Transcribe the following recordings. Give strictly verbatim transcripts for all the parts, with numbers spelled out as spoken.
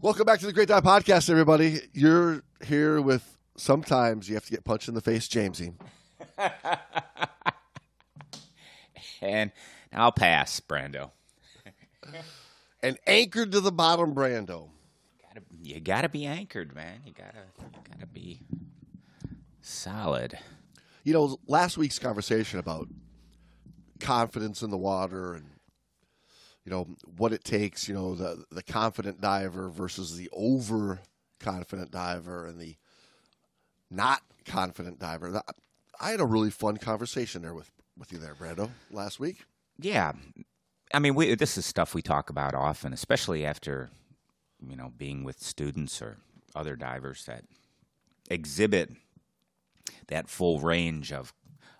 Welcome back to the Great Dive Podcast, everybody. You're here with sometimes you have to get punched in the face, Jamesy. And I'll pass, Brando. And anchored to the bottom, Brando. Gotta, you got to be anchored, man. You got to gotta be solid. You know, last week's conversation about confidence in the water and, you know, what it takes, you know, the, the confident diver versus the overconfident diver and the not confident diver. I had a really fun conversation there with, with you there, Brando, last week. Yeah. I mean, we, this is stuff we talk about often, especially after, you know, being with students or other divers that exhibit that full range of,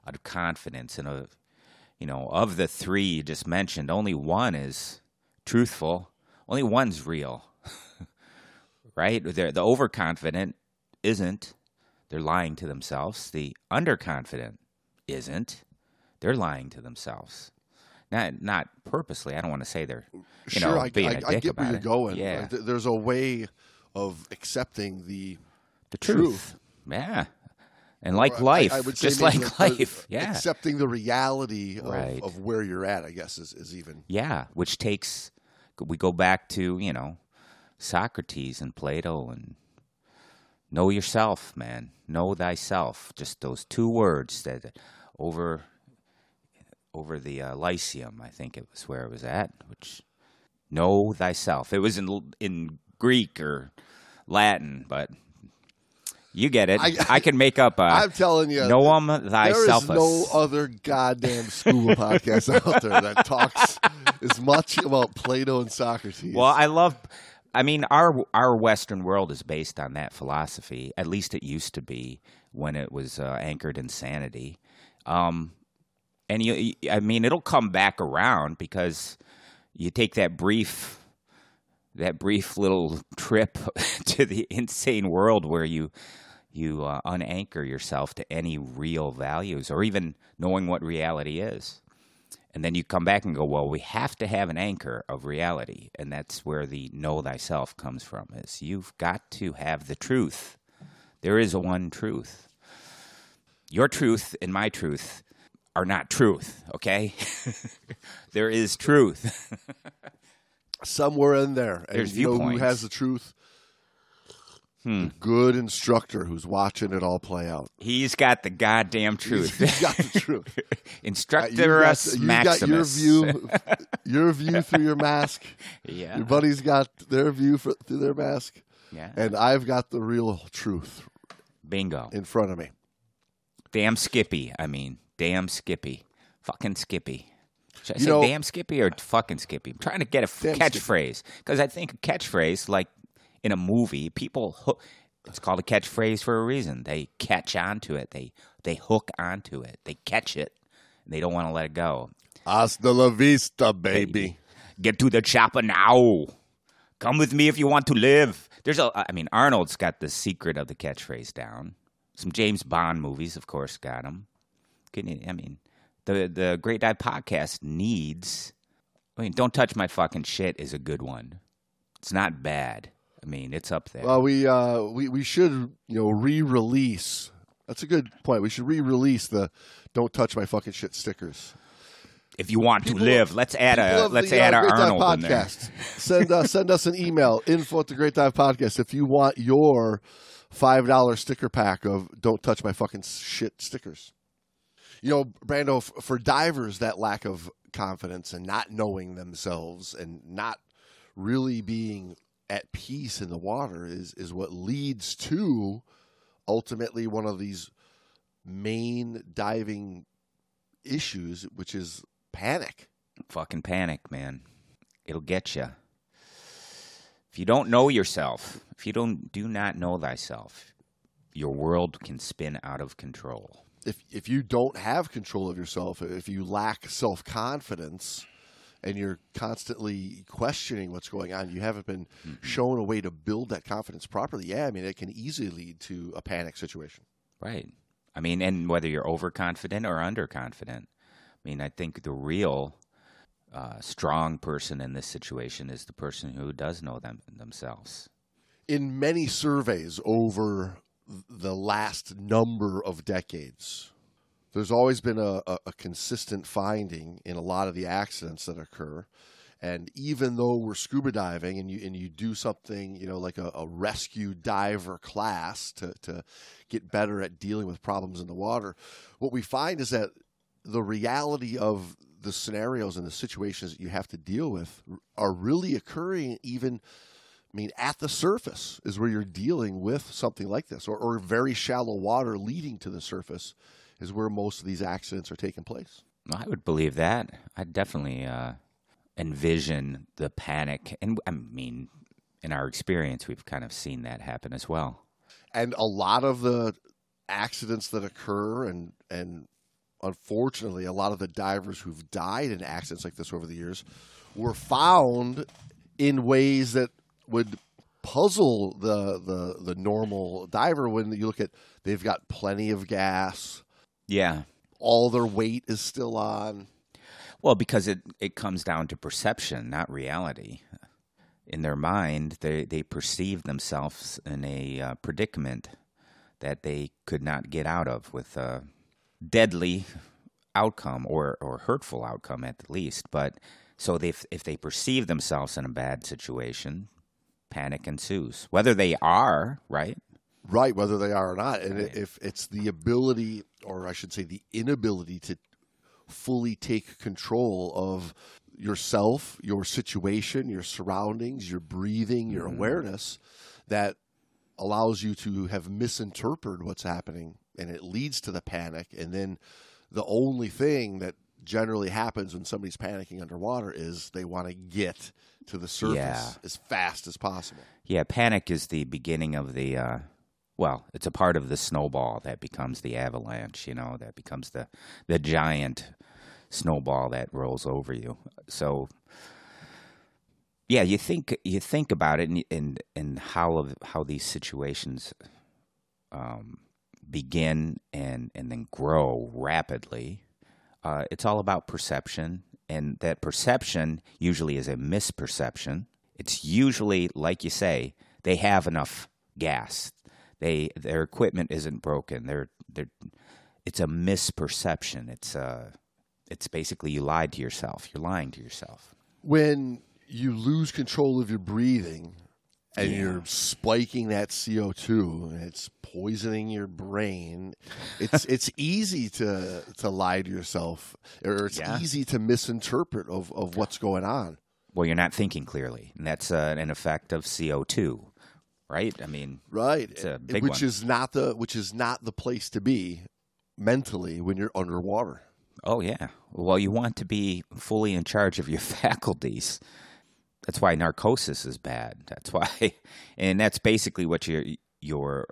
of confidence. And, a, you know, of the three you just mentioned, only one is truthful. Only one's real, right? They're, the overconfident isn't. They're lying to themselves. The underconfident isn't. They're lying to themselves. Not not purposely. I don't want to say they're, you sure, know, I, being I, a dick about it. I get where you're going. Yeah. Like, th- there's a way of accepting the, the truth. truth. Yeah. And like or, life, I, I would say just like the, life. Yeah. Accepting the reality of, right. of where you're at, I guess, is, is even. Yeah, which takes, we go back to, you know, Socrates and Plato and know yourself, man. Know thyself. Just those two words that over... over the uh, Lyceum, I think it was where it was at, which know thyself. It was in in Greek or Latin, but you get it. I, I can make up a I'm telling you, Noam thyself. There is no other goddamn school podcast out there that talks as much about Plato and Socrates. Well, I love, I mean, our our Western world is based on that philosophy. At least it used to be when it was uh, anchored in sanity. Um And, you, I mean, it'll come back around because you take that brief that brief little trip to the insane world where you you uh, unanchor yourself to any real values or even knowing what reality is. And then you come back and go, well, we have to have an anchor of reality. And that's where the know thyself comes from is you've got to have the truth. There is one truth. Your truth and my truth are not truth, okay? There is truth. Somewhere in there. And There's you viewpoints. know who has the truth? Hmm. The good instructor who's watching it all play out. He's got the goddamn truth. He's got the truth. Instructor uh, us Maximus. You got your view, your view through your mask. Yeah. Your buddy's got their view for, through their mask. Yeah. And I've got the real truth. Bingo. In front of me. Damn Skippy, I mean. Damn Skippy. Fucking Skippy. Should I you say know, damn Skippy or fucking Skippy? I'm trying to get a catchphrase. Because I think a catchphrase, like in a movie, people hook. It's called a catchphrase for a reason. They catch onto it. They they hook onto it. They catch it. And they don't want to let it go. Hasta la vista, baby. baby. Get to the chopper now. Come with me if you want to live. There's a. I mean, Arnold's got the secret of the catchphrase down. Some James Bond movies, of course, got him. I mean, the the Great Dive Podcast needs. I mean, don't touch my fucking shit is a good one. It's not bad. I mean, it's up there. Well, we uh we, we should you know re-release. That's a good point. We should re-release the "Don't touch my fucking shit" stickers. If you want people to live, love, let's add a let's the, add uh, our Arnold Dive podcast. In there. send us send us an email info at the Great Dive Podcast if you want your five dollar sticker pack of "Don't touch my fucking shit" stickers. You know, Brando, for divers, that lack of confidence and not knowing themselves and not really being at peace in the water is, is what leads to ultimately one of these main diving issues, which is panic. Fucking panic, man. It'll get you. If you don't know yourself, if you don't do not know thyself, your world can spin out of control. If if you don't have control of yourself, if you lack self-confidence and you're constantly questioning what's going on, you haven't been mm-hmm. shown a way to build that confidence properly, yeah, I mean, it can easily lead to a panic situation. Right. I mean, and whether you're overconfident or underconfident, I mean, I think the real uh, strong person in this situation is the person who does know them themselves. In many surveys over the last number of decades, there's always been a, a, a consistent finding in a lot of the accidents that occur. And even though we're scuba diving and you, and you do something, you know, like a, a rescue diver class to, to get better at dealing with problems in the water, what we find is that the reality of the scenarios and the situations that you have to deal with are really occurring even, I mean, at the surface is where you're dealing with something like this, or, or very shallow water leading to the surface is where most of these accidents are taking place. I would believe that. I definitely... Uh... envision the panic. And I mean, in our experience, we've kind of seen that happen as well. And a lot of the accidents that occur and, and unfortunately, a lot of the divers who've died in accidents like this over the years were found in ways that would puzzle the, the, the normal diver when you look at, they've got plenty of gas. Yeah. All their weight is still on. Well, because it, it comes down to perception, not reality. In their mind, they, they perceive themselves in a uh, predicament that they could not get out of with a deadly outcome or, or hurtful outcome at the least. But so they, if they perceive themselves in a bad situation, panic ensues, whether they are, right? Right, whether they are or not. And right. If it's the ability, or I should say the inability to fully take control of yourself, your situation, your surroundings, your breathing, your mm-hmm. awareness, that allows you to have misinterpreted what's happening, and it leads to the panic. And then the only thing that generally happens when somebody's panicking underwater is they want to get to the surface yeah. as fast as possible. Yeah, panic is the beginning of the, uh, well, it's a part of the snowball that becomes the avalanche, you know, that becomes the, the giant snowball that rolls over you. So, yeah, you think you think about it, and and, and how of, how these situations um, begin and and then grow rapidly. Uh, it's all about perception, and that perception usually is a misperception. It's usually, like you say, they have enough gas. They their equipment isn't broken. They're they're. It's a misperception. It's uh it's basically you lied to yourself. You're lying to yourself. When you lose control of your breathing and yeah. you're spiking that C O two and it's poisoning your brain, it's it's easy to to lie to yourself, or it's yeah. easy to misinterpret of of what's going on. Well, you're not thinking clearly, and that's uh, an effect of C O two. Right, I mean, right, it's a big which one. is not the which is not the place to be mentally when you're underwater. Oh yeah, well, you want to be fully in charge of your faculties. That's why narcosis is bad. That's why, and that's basically what you're you're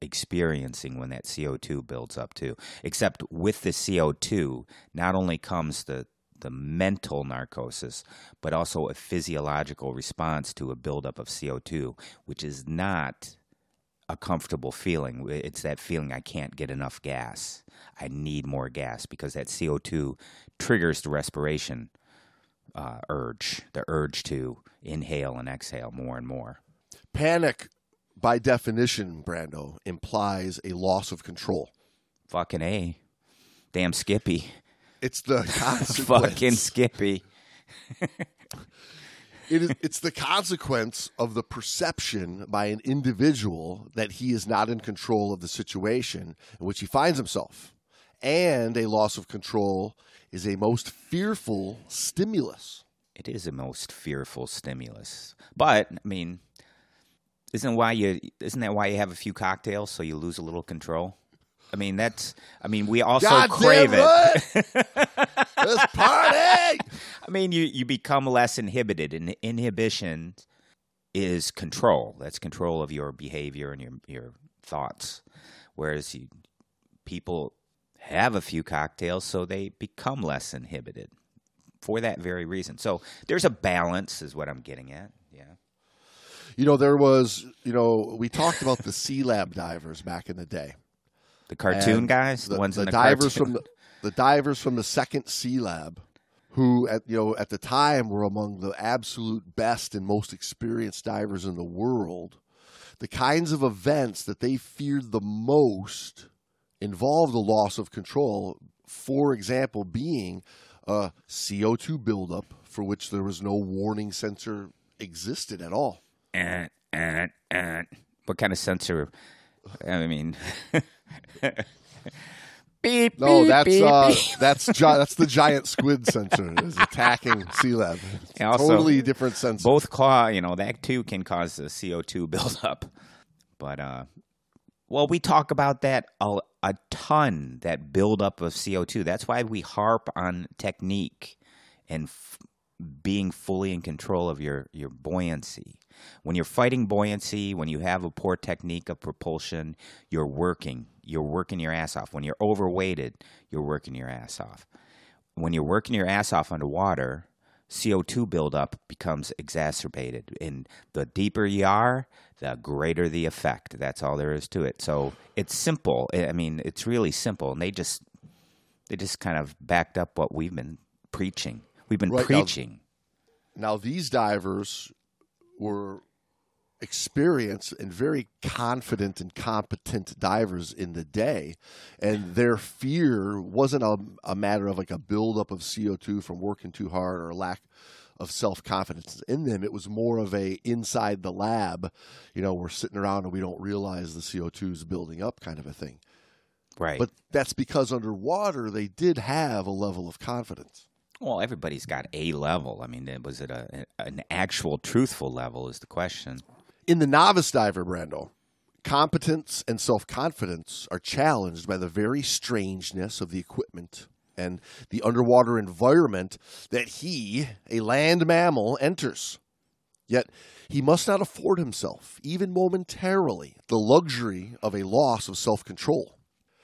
experiencing when that C O two builds up too. Except with the C O two, not only comes the the mental narcosis, but also a physiological response to a buildup of C O two, which is not a comfortable feeling. It's that feeling I can't get enough gas. I need more gas because that C O two triggers the respiration uh, urge, the urge to inhale and exhale more and more. Panic, by definition, Brando, implies a loss of control. Fucking A. Damn Skippy. It's the consequence. Fucking Skippy. it is, it's the consequence of the perception by an individual that he is not in control of the situation in which he finds himself. And a loss of control is a most fearful stimulus. It is a most fearful stimulus. But, I mean, isn't why you isn't that why you have a few cocktails so you lose a little control? I mean, that's, I mean, we also God crave it. Let's party! I mean, you, you become less inhibited, and inhibition is control. That's control of your behavior and your, your thoughts. Whereas you, people have a few cocktails, so they become less inhibited for that very reason. So there's a balance is what I'm getting at. Yeah. You know, there was, you know, we talked about the Sealab divers back in the day. The cartoon and guys, the, the ones the in the divers cartoon. from the, the divers from the second Sealab, who at, you know, at the time were among the absolute best and most experienced divers in the world, the kinds of events that they feared the most involved the loss of control, for example, being uh, C O two buildup, for which there was no warning sensor existed at all. Uh, uh, uh. What kind of sensor? I mean... Beep, no, beep, that's beep, uh, beep. that's that's the giant squid sensor is attacking Sealab. Totally different sensor. Both cause, you know, that too can cause the C O two buildup. But uh, well, we talk about that a, a ton. That buildup of C O two. That's why we harp on technique and f being fully in control of your your buoyancy. When you're fighting buoyancy, when you have a poor technique of propulsion, you're working. You're working your ass off. When you're overweighted, you're working your ass off. When you're working your ass off underwater, C O two buildup becomes exacerbated. And the deeper you are, the greater the effect. That's all there is to it. So it's simple. I mean, it's really simple. And they just they just kind of backed up what we've been preaching. We've been right, preaching. Now, now these divers were experienced and very confident and competent divers in the day, and their fear wasn't a, a matter of like a buildup of C O two from working too hard or a lack of self-confidence in them. It was more of a inside the lab, you know, we're sitting around and we don't realize the C O two is building up kind of a thing. Right. But that's because underwater they did have a level of confidence. Well, everybody's got a level. I mean, was it a, an actual truthful level is the question. In the novice diver, Brando, competence and self-confidence are challenged by the very strangeness of the equipment and the underwater environment that he, a land mammal, enters. Yet he must not afford himself, even momentarily, the luxury of a loss of self-control.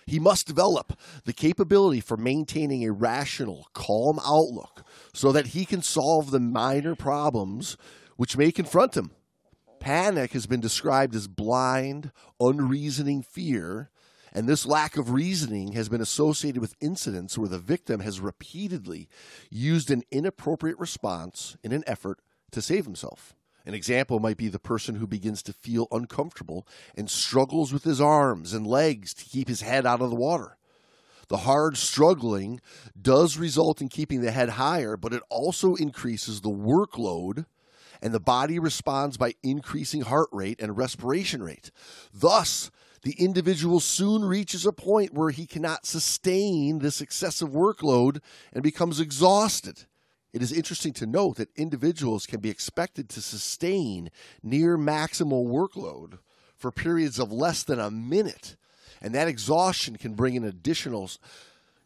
He must develop the capability for maintaining a rational, calm outlook so that he can solve the minor problems which may confront him. Panic has been described as blind, unreasoning fear, and this lack of reasoning has been associated with incidents where the victim has repeatedly used an inappropriate response in an effort to save himself. An example might be the person who begins to feel uncomfortable and struggles with his arms and legs to keep his head out of the water. The hard struggling does result in keeping the head higher, but it also increases the workload, and the body responds by increasing heart rate and respiration rate. Thus, the individual soon reaches a point where he cannot sustain this excessive workload and becomes exhausted. It is interesting to note that individuals can be expected to sustain near maximal workload for periods of less than a minute, and that exhaustion can bring an additional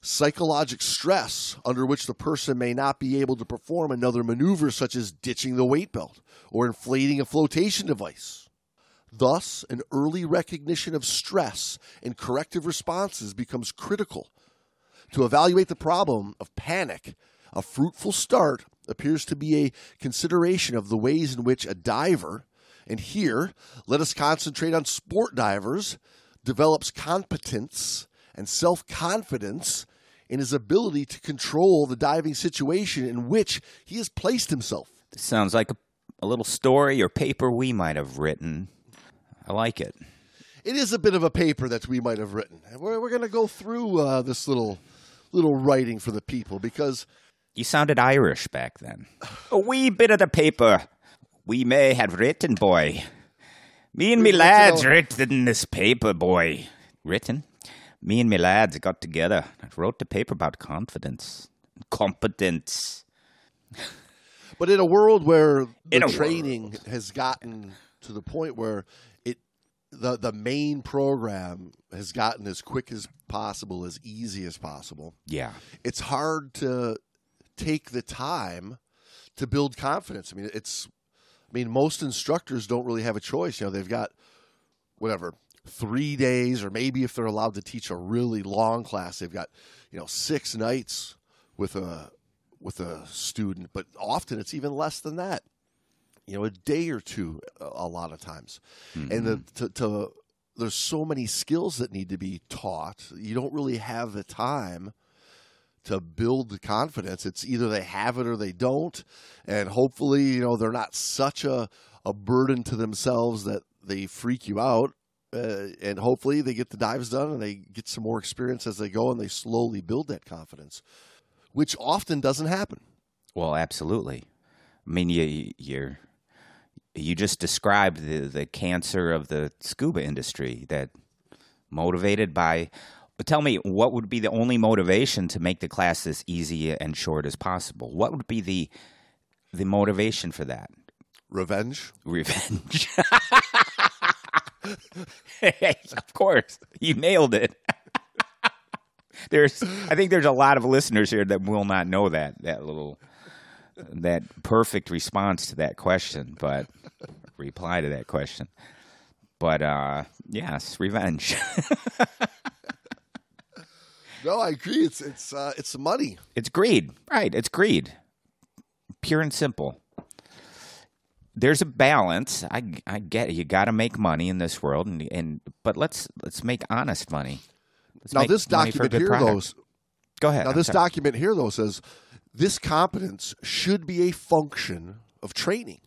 psychologic stress under which the person may not be able to perform another maneuver such as ditching the weight belt or inflating a flotation device. Thus, an early recognition of stress and corrective responses becomes critical. To evaluate the problem of panic, a fruitful start appears to be a consideration of the ways in which a diver, and here let us concentrate on sport divers, develops competence and self-confidence in his ability to control the diving situation in which he has placed himself. This sounds like a, a little story or paper we might have written. I like it. It is a bit of a paper that we might have written. We're, we're going to go through uh, this little, little writing for the people because... You sounded Irish back then. A wee bit of the paper we may have written, boy. Me and me lads written this paper, boy. Written? Me and me lads got together and wrote the paper about confidence. Competence. But in a world where the training has gotten to the point where it the, the main program has gotten as quick as possible, as easy as possible. Yeah. It's hard to... take the time to build confidence. I mean, it's, I mean, most instructors don't really have a choice. You know, they've got whatever, three days, or maybe if they're allowed to teach a really long class, they've got, you know, six nights with a, with a student, but often it's even less than that, you know, a day or two, a lot of times. Mm-hmm. And the, to, to, there's so many skills that need to be taught. You don't really have the time to build the confidence. It's either they have it or they don't. And hopefully, you know, they're not such a, a burden to themselves that they freak you out. Uh, and hopefully they get the dives done and they get some more experience as they go and they slowly build that confidence, which often doesn't happen. Well, absolutely. I mean, you you're, you just described the, the cancer of the scuba industry that motivated by – tell me, what would be the only motivation to make the class as easy and short as possible? What would be the the motivation for that? Revenge. Revenge. Hey, of course. You nailed it. There's, I think there's a lot of listeners here that will not know that, that little, that perfect response to that question, but reply to that question. But, uh, yes, revenge. No, I agree. It's, it's, uh, it's money. It's greed. Right. It's greed. Pure and simple. There's a balance. I, I get it. You got to make money in this world, and and but let's let's make honest money. Let's now this document here, though. Go ahead. Now I'm this sorry. document here, though, says this competence should be a function of training.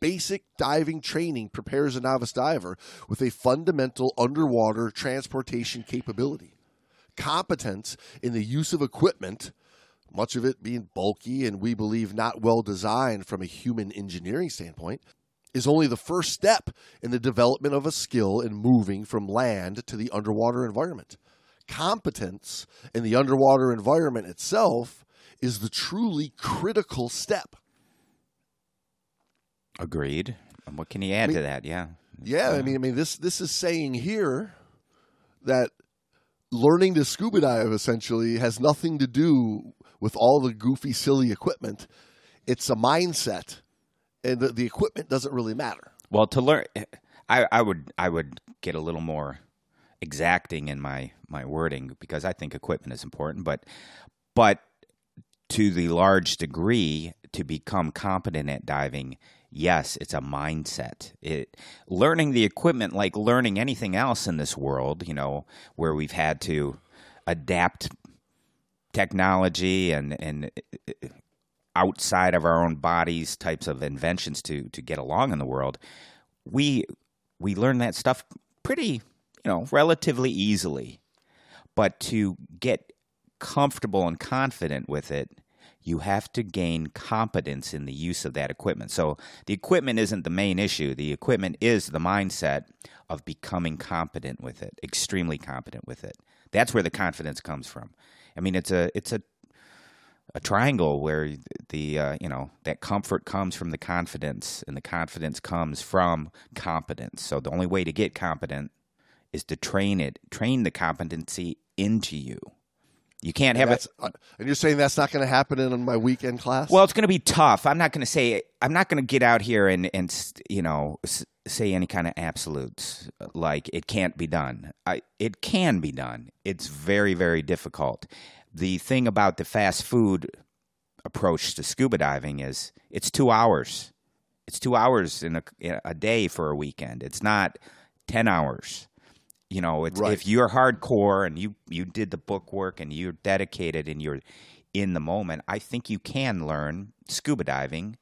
Basic diving training prepares a novice diver with a fundamental underwater transportation capability, competence in the use of equipment. Much of it being bulky and we believe not well designed from a human engineering standpoint, is only the first step in the development of a skill in moving from land to the underwater environment. Competence in the underwater environment itself is the truly critical step. Agreed. And what can you add I mean, to that? Yeah. Yeah. I mean, I mean, this, this is saying here that learning to scuba dive essentially has nothing to do with all the goofy, silly equipment. It's a mindset, and the, the equipment doesn't really matter. Well, to learn, I, I would I would get a little more exacting in my my wording, because I think equipment is important, but but to the large degree, to become competent at diving, yes, it's a mindset. It learning the equipment, like learning anything else in this world, you know, where we've had to adapt technology and and outside of our own bodies types of inventions to to get along in the world, we we learn that stuff pretty, you know, relatively easily. But to get comfortable and confident with it, you have to gain competence in the use of that equipment. So the equipment isn't the main issue. The equipment is the mindset of becoming competent with it, extremely competent with it. That's where the confidence comes from. I mean, it's a it's a a triangle where the uh, you know, that comfort comes from the confidence, and the confidence comes from competence. So the only way to get competent is to train it, train the competency into you. You can't have it. And you're saying that's not going to happen in my weekend class? Well, it's going to be tough. I'm not going to say I'm not going to get out here and and you know say any kind of absolutes like it can't be done. I, it can be done. It's very, very difficult. The thing about the fast food approach to scuba diving is it's two hours. It's two hours in a, in a day for a weekend. It's not ten hours. You know, it's, right. If you're hardcore and you, you did the book work and you're dedicated and you're in the moment, I think you can learn scuba diving.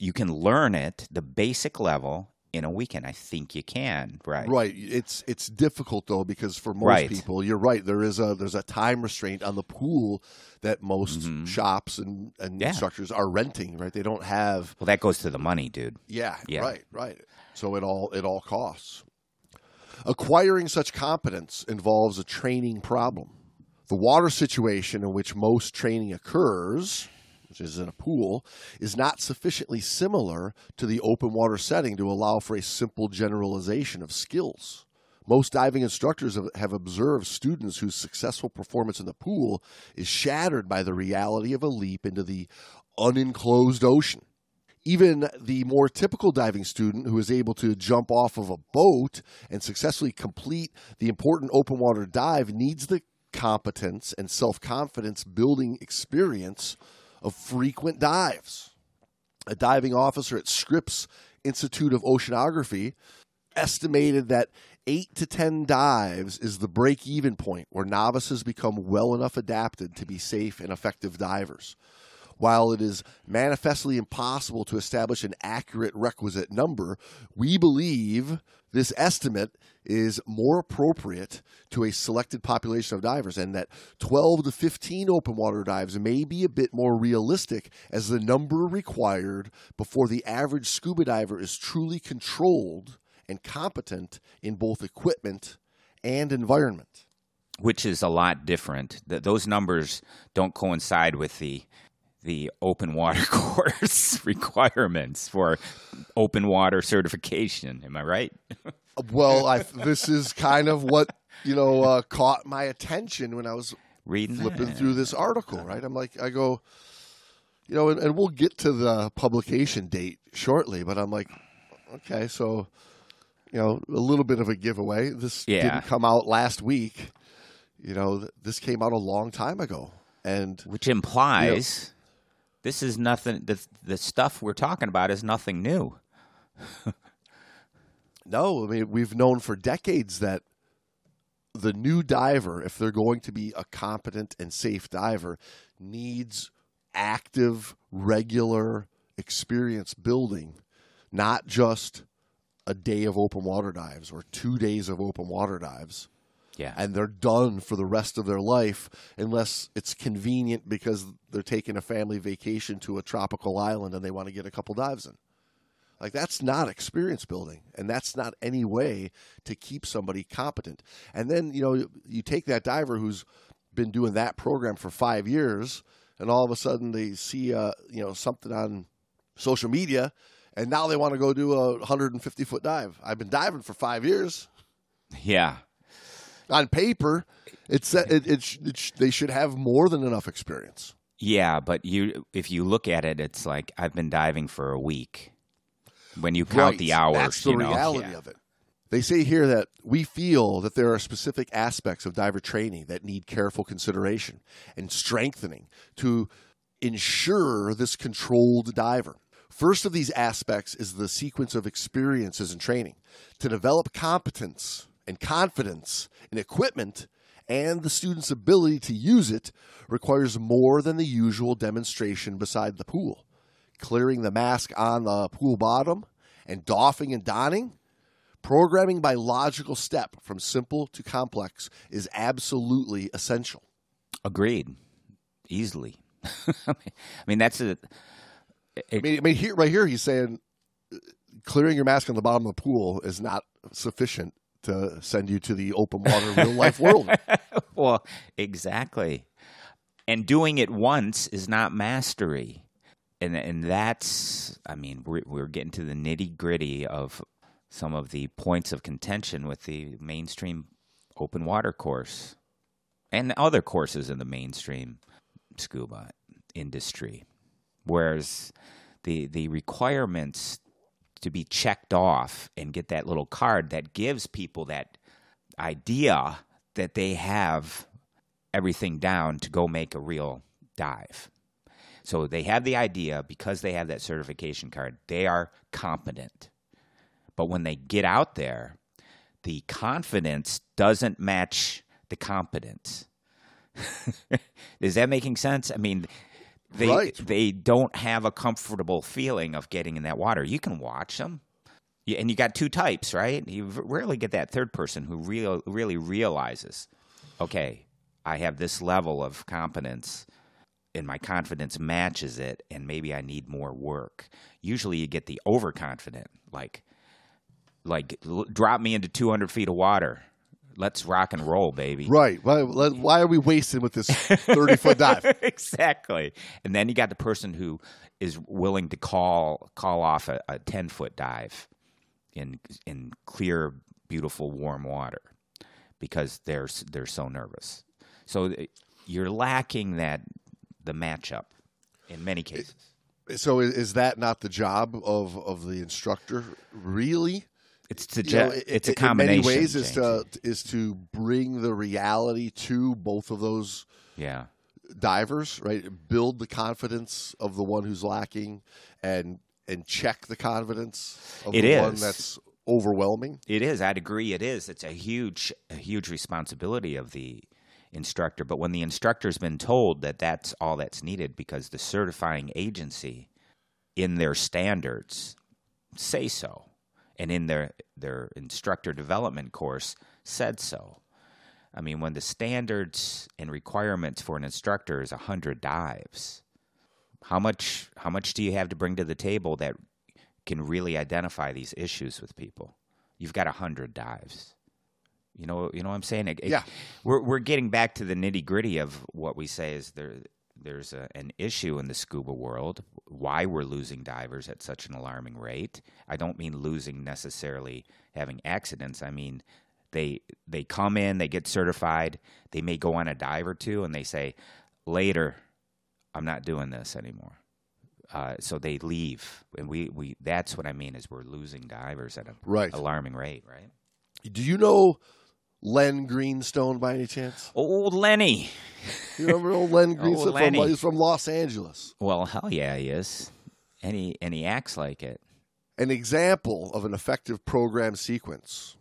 You can learn it, the basic level, in a weekend. I think you can, right? Right. It's it's difficult, though, because for most right. people, you're right, there is a there's a time restraint on the pool that most mm-hmm. shops and, and yeah. instructors are renting, right? They don't have. Well, that goes to the money, dude. Yeah, yeah. right, right. So it all it all costs. Acquiring such competence involves a training problem. The water situation in which most training occurs, which is in a pool, is not sufficiently similar to the open water setting to allow for a simple generalization of skills. Most diving instructors have observed students whose successful performance in the pool is shattered by the reality of a leap into the unenclosed ocean. Even the more typical diving student who is able to jump off of a boat and successfully complete the important open water dive needs the competence and self-confidence building experience of frequent dives. A diving officer at Scripps Institute of Oceanography estimated that eight to ten dives is the break-even point where novices become well enough adapted to be safe and effective divers. While it is manifestly impossible to establish an accurate requisite number, we believe this estimate is more appropriate to a selected population of divers, and that twelve to fifteen open water dives may be a bit more realistic as the number required before the average scuba diver is truly controlled and competent in both equipment and environment. Which is a lot different. Those numbers don't coincide with the the open water course requirements for open water certification. Am I right? Well, I, this is kind of what, you know, uh, caught my attention when I was reading, flipping that. through this article, right? I'm like, I go, you know, and, and we'll get to the publication date shortly, but I'm like, okay, so, you know, a little bit of a giveaway. This yeah. didn't come out last week. You know, this came out a long time ago. and Which implies... You know, this is nothing, the, the stuff we're talking about is nothing new. No, I mean, we've known for decades that the new diver, if they're going to be a competent and safe diver, needs active, regular experience building, not just a day of open water dives or two days of open water dives. Yeah. And they're done for the rest of their life unless it's convenient because they're taking a family vacation to a tropical island and they want to get a couple dives in. Like, that's not experience building, and that's not any way to keep somebody competent. And then, you know, you take that diver who's been doing that program for five years and all of a sudden they see, uh, you know, something on social media and now they want to go do a one hundred fifty foot dive. I've been diving for five years. Yeah. On paper, it's it, it, it, they should have more than enough experience. Yeah, but you if you look at it, it's like, I've been diving for a week. When you count right. the hours, that's the you reality know? Yeah. of it. They say here that we feel that there are specific aspects of diver training that need careful consideration and strengthening to ensure this controlled diver. First of these aspects is the sequence of experiences and training to develop competence and confidence in equipment, and the student's ability to use it requires more than the usual demonstration beside the pool. Clearing the mask on the pool bottom and doffing and donning, programming by logical step from simple to complex is absolutely essential. Agreed. Easily. I mean, that's a... It, I mean, I mean here, right here he's saying clearing your mask on the bottom of the pool is not sufficient to send you to the open water real life world. Well, exactly. And doing it once is not mastery. And and that's, I mean, we're, we're getting to the nitty gritty of some of the points of contention with the mainstream open water course and other courses in the mainstream scuba industry. Whereas the the requirements to be checked off and get that little card that gives people that idea that they have everything down to go make a real dive. So they have the idea because they have that certification card, they are competent. But when they get out there, the confidence doesn't match the competence. Is that making sense? I mean... They right. they don't have a comfortable feeling of getting in that water. You can watch them. You, and you got two types, right? You rarely get that third person who real, really realizes, okay, I have this level of competence and my confidence matches it and maybe I need more work. Usually you get the overconfident, like, like l- drop me into two hundred feet of water. Let's rock and roll, baby. Right. Why, why are we wasting with this thirty-foot dive? Exactly. And then you got the person who is willing to call call off a ten-foot dive in in clear, beautiful, warm water because they're they're so nervous. So you're lacking that the matchup in many cases. So is that not the job of, of the instructor, really? It's to you know, it, it's a combination. In many ways, is to is to bring the reality to both of those yeah. divers, right? Build the confidence of the one who's lacking, and and check the confidence of it the is. one that's overwhelming? It is. I'd agree it is. It's a huge, a huge responsibility of the instructor. But when the instructor's been told that that's all that's needed because the certifying agency in their standards say so, and in their, their instructor development course said so. I mean, when the standards and requirements for an instructor is one hundred dives, how much how much do you have to bring to the table that can really identify these issues with people? You've got one hundred dives. You know, you know what I'm saying? It, yeah. It, we're we're getting back to the nitty-gritty of what we say is there there's a, an issue in the scuba world, why we're losing divers at such an alarming rate. I don't mean losing necessarily having accidents. I mean they they come in, they get certified, they may go on a dive or two, and they say, later, I'm not doing this anymore. Uh, so they leave. And we, we that's what I mean is we're losing divers at an right. alarming rate, right? Do you know Len Greenstone by any chance? Old Lenny. You remember old Len Greenstone? Old Lenny. From, he's from Los Angeles. Well, hell yeah, he is. And he, and he acts like it. An example of an effective program sequence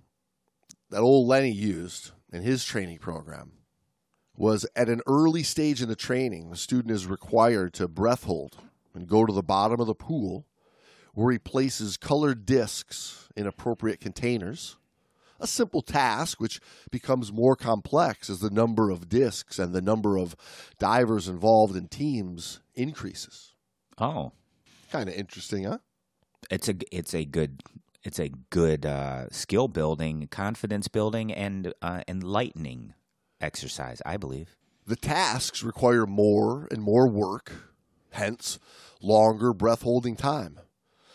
that old Lenny used in his training program was at an early stage in the training, the student is required to breath hold and go to the bottom of the pool where he places colored discs in appropriate containers, a simple task which becomes more complex as the number of discs and the number of divers involved in teams increases. Oh. Kind of interesting, huh? It's a, it's a good... It's a good uh, skill building, confidence building, and uh, enlightening exercise, I believe. The tasks require more and more work, hence longer breath-holding time.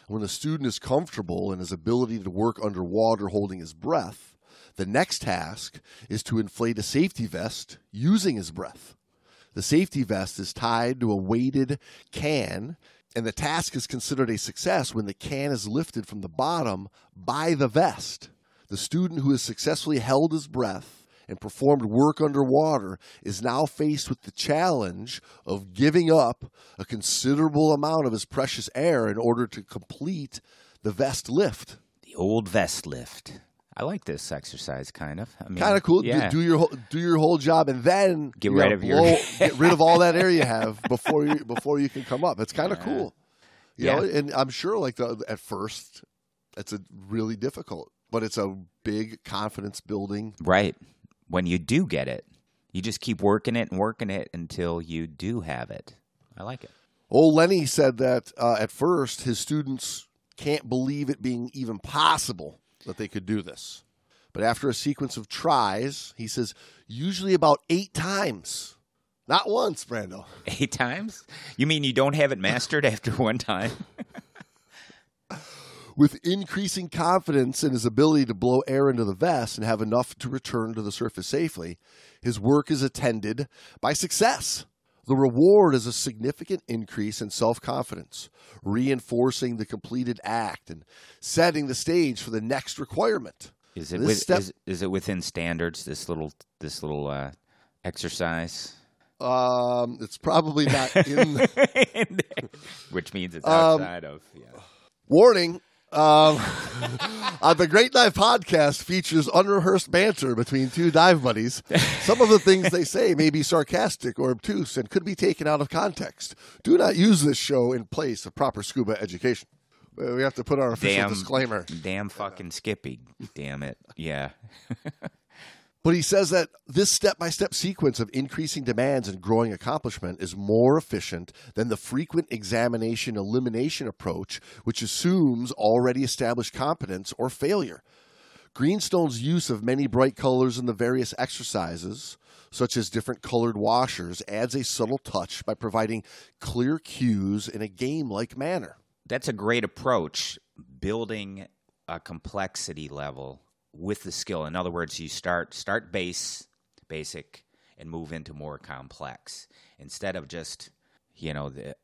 When the student is comfortable in his ability to work underwater holding his breath, the next task is to inflate a safety vest using his breath. The safety vest is tied to a weighted can, and the task is considered a success when the can is lifted from the bottom by the vest. The student who has successfully held his breath and performed work underwater is now faced with the challenge of giving up a considerable amount of his precious air in order to complete the vest lift. The old vest lift. I like this exercise, kind of. I mean, kind of cool. Yeah. Do, do your do your whole job, and then get rid of blow, your get rid of all that air you have before you before you can come up. It's kind of yeah. cool, you yeah. know. And I'm sure, like the, at first, it's a really difficult, but it's a big confidence building. Right. When you do get it, you just keep working it and working it until you do have it. I like it. Old Lenny said that uh, at first his students can't believe it being even possible that they could do this. But after a sequence of tries, he says, usually about eight times. Not once, Brando. Eight times? You mean you don't have it mastered after one time? With increasing confidence in his ability to blow air into the vest and have enough to return to the surface safely, his work is attended by success. The reward is a significant increase in self-confidence, reinforcing the completed act and setting the stage for the next requirement. Is it, with, step, is, is it within standards, this little this little uh, exercise? Um, it's probably not in, the... in there, which means it's outside um, of. Yeah. Warning. Um, uh, the Great Dive Podcast features unrehearsed banter between two dive buddies. Some of the things they say may be sarcastic or obtuse and could be taken out of context. Do not use this show in place of proper scuba education. We have to put our official damn, disclaimer. Damn fucking Skippy. Damn it. Yeah. But he says that this step-by-step sequence of increasing demands and growing accomplishment is more efficient than the frequent examination elimination approach, which assumes already established competence or failure. Greenstone's use of many bright colors in the various exercises, such as different colored washers, adds a subtle touch by providing clear cues in a game-like manner. That's a great approach, building a complexity level with the skill. In other words, you start start base, basic, and move into more complex. Instead of just, you know, the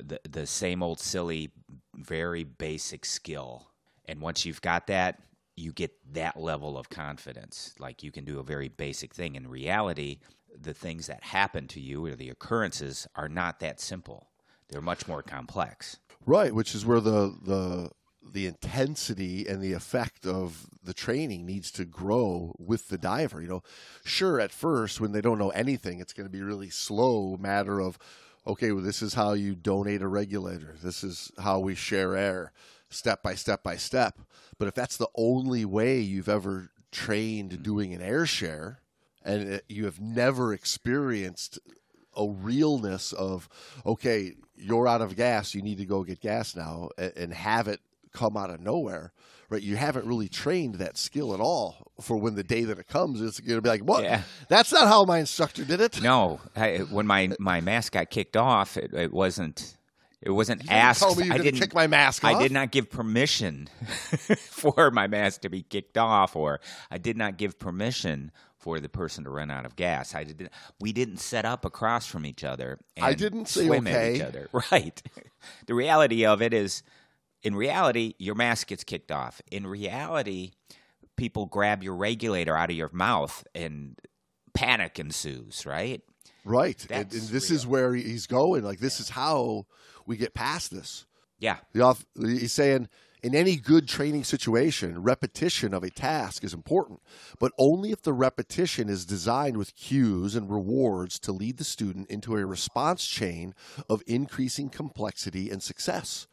the, the same old silly, very basic skill. And once you've got that, you get that level of confidence. Like you can do a very basic thing. In reality, the things that happen to you or the occurrences are not that simple. They're much more complex. Right, which is where the the the intensity and the effect of the training needs to grow with the diver. You know, sure, at first when they don't know anything, it's going to be really slow matter of, okay, well, this is how you donate a regulator. This is how we share air, step by step by step. But if that's the only way you've ever trained doing an air share, and you have never experienced a realness of, okay, you're out of gas, you need to go get gas now, and have it come out of nowhere, right? You haven't really trained that skill at all for when the day that it comes, it's going to be like, what? Yeah. That's not how my instructor did it. No. I, when my, my mask got kicked off, it, it wasn't, it wasn't you asked. Didn't tell me you I didn't kick my mask off. I did not give permission for my mask to be kicked off, or I did not give permission for the person to run out of gas. I didn't, we didn't set up across from each other and I didn't say swim okay. at each other. Right. The reality of it is, in reality, your mask gets kicked off. In reality, people grab your regulator out of your mouth and panic ensues, right? Right. And, and this real. is where he's going. Like, this yeah. is how we get past this. Yeah. He's saying, in any good training situation, repetition of a task is important, but only if the repetition is designed with cues and rewards to lead the student into a response chain of increasing complexity and success.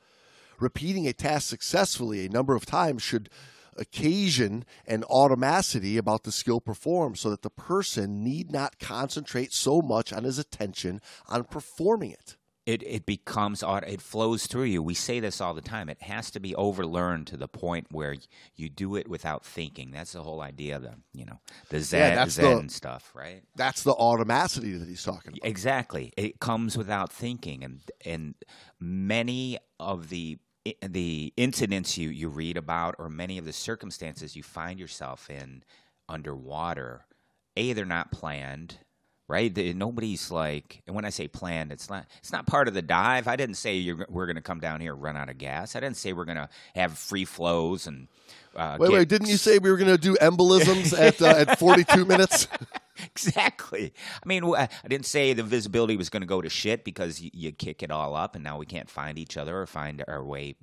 Repeating a task successfully a number of times should occasion an automaticity about the skill performed so that the person need not concentrate so much on his attention on performing it. It, it becomes, it flows through you. We say this all the time. It has to be overlearned to the point where you do it without thinking. That's the whole idea of the, you know, the Zen, yeah, Zen the, stuff, right? That's the automaticity that he's talking about. Exactly. It comes without thinking. And, and many of the the incidents you, you read about, or many of the circumstances you find yourself in underwater, A, they're not planned, right? They, nobody's like, and when I say planned, it's not it's not part of the dive. I didn't say you're, we're going to come down here and run out of gas. I didn't say we're going to have free flows. and uh, Wait, get, wait, didn't you say we were going to do embolisms at, uh, at forty-two minutes? Exactly. I mean, I didn't say the visibility was going to go to shit because you, you kick it all up and now we can't find each other or find our way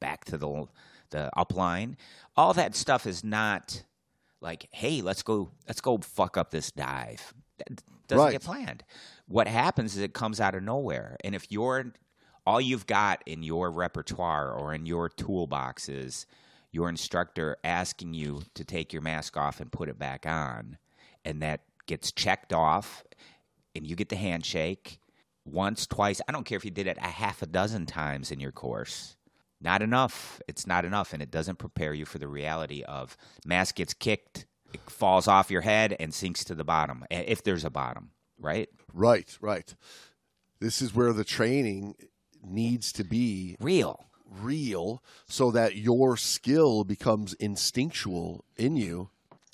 back to the the upline. All that stuff is not like, hey, let's go, let's go fuck up this dive. That doesn't right. get planned. What happens is it comes out of nowhere. And if you're all you've got in your repertoire or in your toolbox is your instructor asking you to take your mask off and put it back on, and that gets checked off, and you get the handshake once, twice. I don't care if you did it a half a dozen times in your course. Not enough. It's not enough, and it doesn't prepare you for the reality of mask gets kicked, it falls off your head, and sinks to the bottom, if there's a bottom, right? Right, right. This is where the training needs to be real, real, so that your skill becomes instinctual in you.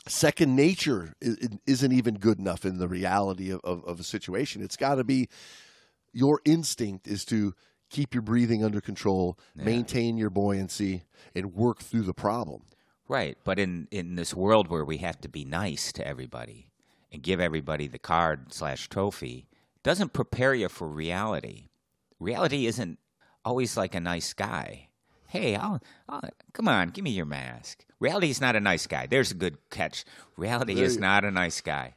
Second nature isn't even good enough in the reality of, of, of a situation. It's got to be your instinct is to keep your breathing under control, yeah. maintain your buoyancy, and work through the problem. Right, but in, in this world where we have to be nice to everybody and give everybody the card slash trophy, doesn't prepare you for reality. Reality isn't always like a nice guy. Hey, I'll, I'll, come on, give me your mask. Reality is not a nice guy. There's a good catch. Reality there is you. not a nice guy.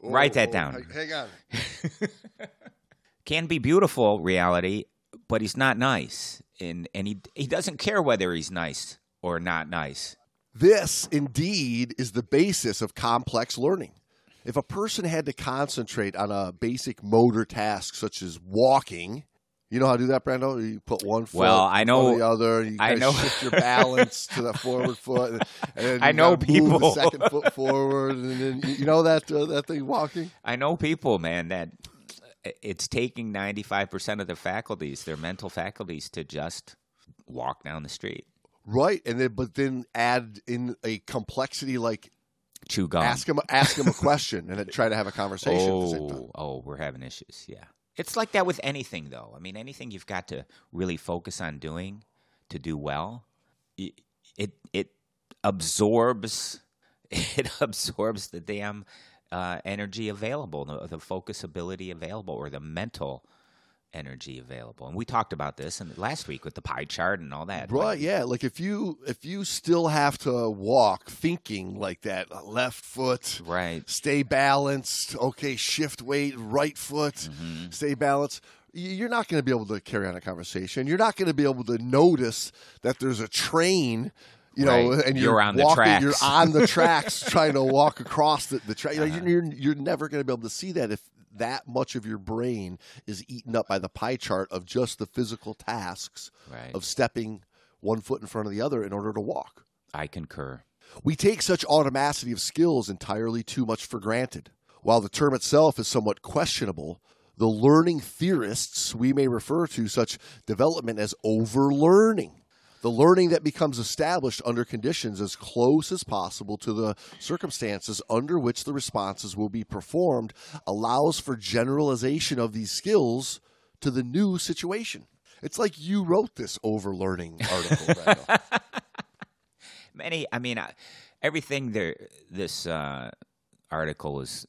Oh, Write that oh, down. Hang on. Can be beautiful, reality, but he's not nice. And, and he, he doesn't care whether he's nice or not nice. This, indeed, is the basis of complex learning. If a person had to concentrate on a basic motor task such as walking... You know how to do that, Brando? You put one foot well, I know, on the other. You kind of shift your balance to that forward foot. And, and then I know people. Move the second foot forward. And then, you know that uh, that thing walking? I know people, man, that it's taking ninety-five percent of their faculties, their mental faculties, to just walk down the street. Right. and then, But then add in a complexity like Chew gum. Ask them, ask them a question and then try to have a conversation. Oh, at the same time. Oh, we're having issues, yeah. It's like that with anything, though. I mean, anything you've got to really focus on doing to do well, it it, it absorbs it absorbs the damn uh, energy available, the, the focusability available, or the mental energy available. And we talked about this and last week with the pie chart and all that. Right, like, yeah. Like if you if you still have to walk thinking like that, left foot, right, stay balanced, okay, shift weight, right foot, mm-hmm. stay balanced, you're not going to be able to carry on a conversation. You're not going to be able to notice that there's a train, you know, right. and you're, you're on walking, the tracks. You're on the tracks trying to walk across the, the track. Uh-huh. You're, you're never going to be able to see that if that much of your brain is eaten up by the pie chart of just the physical tasks right. of stepping one foot in front of the other in order to walk. I concur. We take such automaticity of skills entirely too much for granted. While the term itself is somewhat questionable, the learning theorists we may refer to such development as overlearning. The learning that becomes established under conditions as close as possible to the circumstances under which the responses will be performed allows for generalization of these skills to the new situation. It's like you wrote this overlearning article, Brando. Many, I mean, everything there, this uh, article is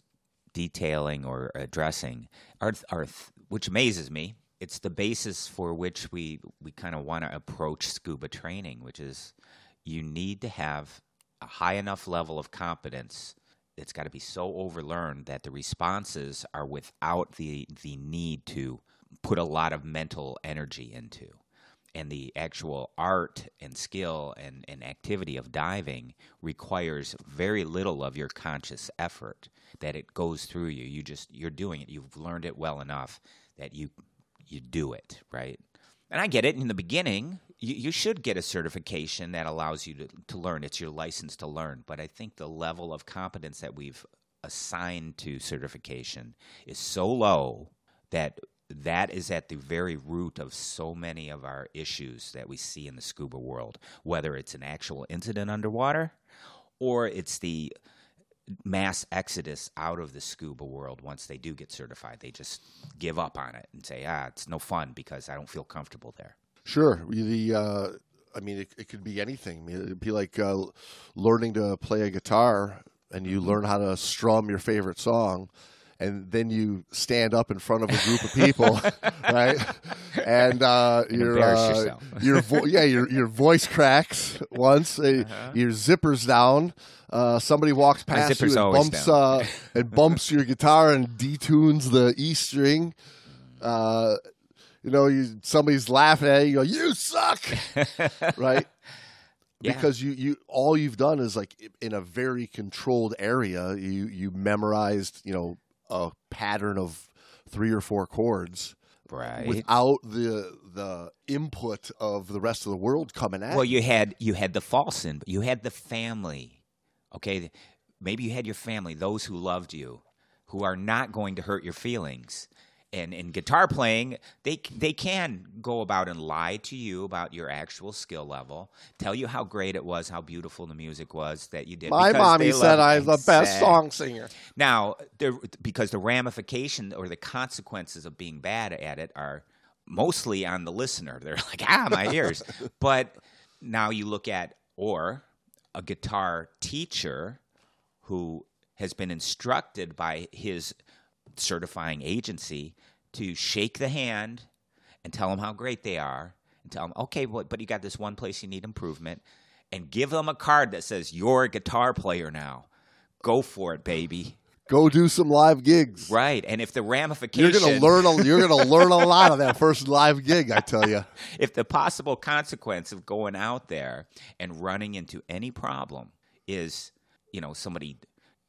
detailing or addressing, are, are, which amazes me. It's the basis for which we, we kind of want to approach scuba training, which is you need to have a high enough level of competence. It's got to be so overlearned that the responses are without the, the need to put a lot of mental energy into. And the actual art and skill and, and activity of diving requires very little of your conscious effort, that it goes through you. You just, you're doing it. You've learned it well enough that you... you do it, right? And I get it. In the beginning, you, you should get a certification that allows you to, to learn. It's your license to learn. But I think the level of competence that we've assigned to certification is so low that that is at the very root of so many of our issues that we see in the scuba world, whether it's an actual incident underwater or it's the mass exodus out of the scuba world. Once they do get certified, they just give up on it and say, ah, it's no fun because I don't feel comfortable there. Sure. The, uh, I mean, it, it could be anything. It would be like uh, learning to play a guitar and you learn how to strum your favorite song, and then you stand up in front of a group of people, right? And uh, your uh, your vo- yeah your your voice cracks once, uh, uh-huh. your zipper's down. Uh, somebody walks past you and bumps uh, and bumps your guitar and detunes the E string. Uh, you know, you, somebody's laughing at you. You go, "You suck," right? Yeah. Because you, you all you've done is like in a very controlled area. You you memorized you know. a pattern of three or four chords, right? Without the the input of the rest of the world coming at. Well, you had you had the false in, but you had the family. Okay, maybe you had your family, those who loved you, who are not going to hurt your feelings. And in guitar playing, they they can go about and lie to you about your actual skill level, tell you how great it was, how beautiful the music was that you did. My mommy said I'm the best song singer. Now, because the ramification or the consequences of being bad at it are mostly on the listener. They're like, ah, my ears. But now you look at, or a guitar teacher who has been instructed by his certifying agency to shake the hand and tell them how great they are and tell them, okay, well, but you got this one place you need improvement, and give them a card that says, you're a guitar player now. Go for it, baby. Go do some live gigs. Right. And if the ramification... You're going to learn a, you're going to learn a lot of that first live gig, I tell you. If the possible consequence of going out there and running into any problem is, you know, somebody...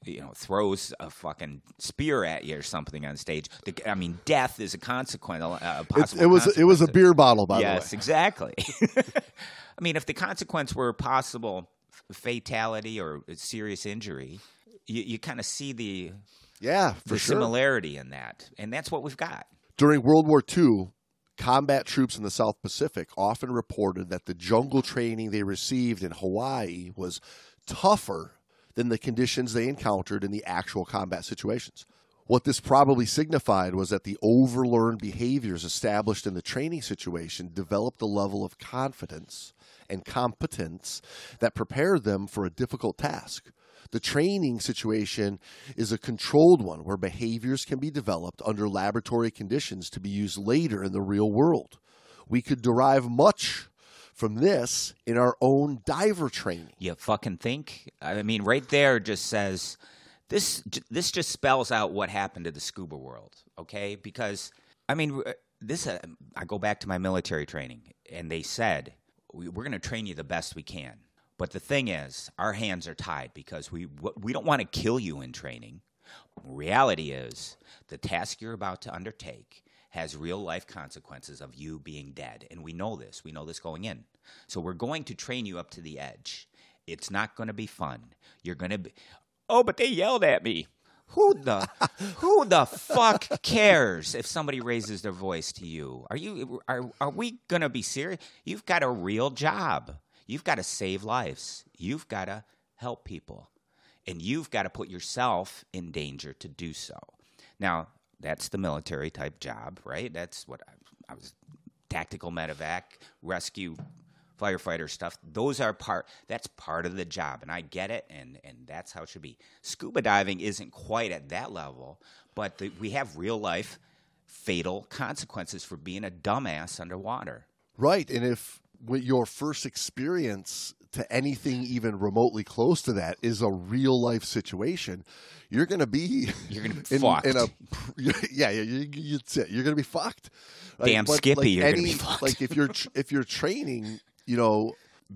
you know, throws a fucking spear at you or something on stage. The, I mean, death is a consequence. A possible it, it was consequence. It was a beer bottle, by yes, the way. Yes, exactly. I mean, if the consequence were possible fatality or serious injury, you, you kind of see the yeah for the sure. similarity in that, and that's what we've got. During World War Two, combat troops in the South Pacific often reported that the jungle training they received in Hawaii was tougher than the conditions they encountered in the actual combat situations. What this probably signified was that the overlearned behaviors established in the training situation developed a level of confidence and competence that prepared them for a difficult task, The training situation is a controlled one where behaviors can be developed under laboratory conditions to be used later in the real world. We could derive much from this in our own diver training. You fucking think? I mean, right there just says this, this just spells out what happened to the scuba world, okay? Because, I mean, this uh, I go back to my military training, and they said, we're going to train you the best we can. But the thing is, our hands are tied because we we don't want to kill you in training. Reality is, the task you're about to undertake has real-life consequences of you being dead. And we know this. We know this going in. So we're going to train you up to the edge. It's not going to be fun. You're going to be, oh, but they yelled at me. Who the who the fuck cares if somebody raises their voice to you? Are you are are we going to be serious? You've got a real job. You've got to save lives. You've got to help people. And you've got to put yourself in danger to do so. Now, that's the military type job, right? That's what I, I was tactical medevac, rescue, firefighter stuff. Those are part, that's part of the job. And I get it. And, and that's how it should be. Scuba diving isn't quite at that level, but the, we have real life fatal consequences for being a dumbass underwater. Right. And if, with your first experience to anything even remotely close to that is a real life situation, you're going to be you're going to be fucked. In a, yeah, yeah, you, you'd say you're going to be fucked. Damn, like, Skippy, like you're going to be fucked. Like if you're if your training, you know,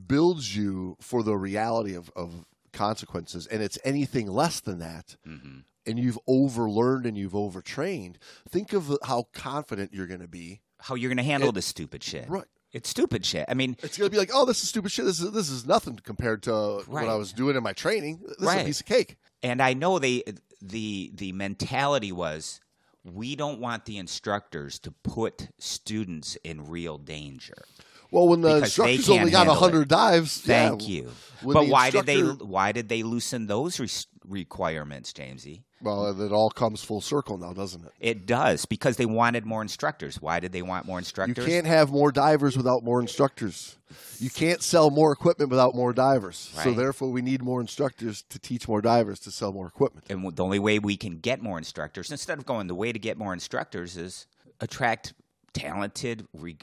builds you for the reality of, of consequences, and it's anything less than that, mm-hmm. and you've overlearned and you've overtrained. Think of how confident you're going to be, how you're going to handle and, this stupid shit, right? It's stupid shit. I mean, it's going to be like, oh, this is stupid shit. This is, this is nothing compared to right. what I was doing in my training. This right. is a piece of cake. And I know they, the the mentality was, we don't want the instructors to put students in real danger. Well, when the instructors only got one hundred dives. Thank yeah, you. But why did they why did they loosen those re- requirements, Jamesy? Well, it all comes full circle now, doesn't it? It does, because they wanted more instructors. Why did they want more instructors? You can't have more divers without more instructors. You can't sell more equipment without more divers. Right. So therefore, we need more instructors to teach more divers to sell more equipment. And the only way we can get more instructors, instead of going the way to get more instructors, is attract talented, re-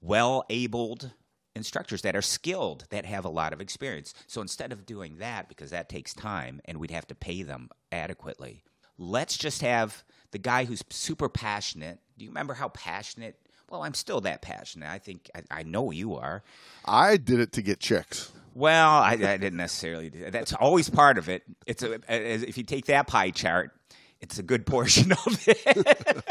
well-abled instructors that are skilled, that have a lot of experience. So instead of doing that, because that takes time and we'd have to pay them adequately, let's just have the guy who's super passionate. Do you remember how passionate? Well, I'm still that passionate. I think I, I know you are. I did it to get chicks. Well, I, I didn't necessarily do that. That's always part of it. It's a, if you take that pie chart, it's a good portion of it.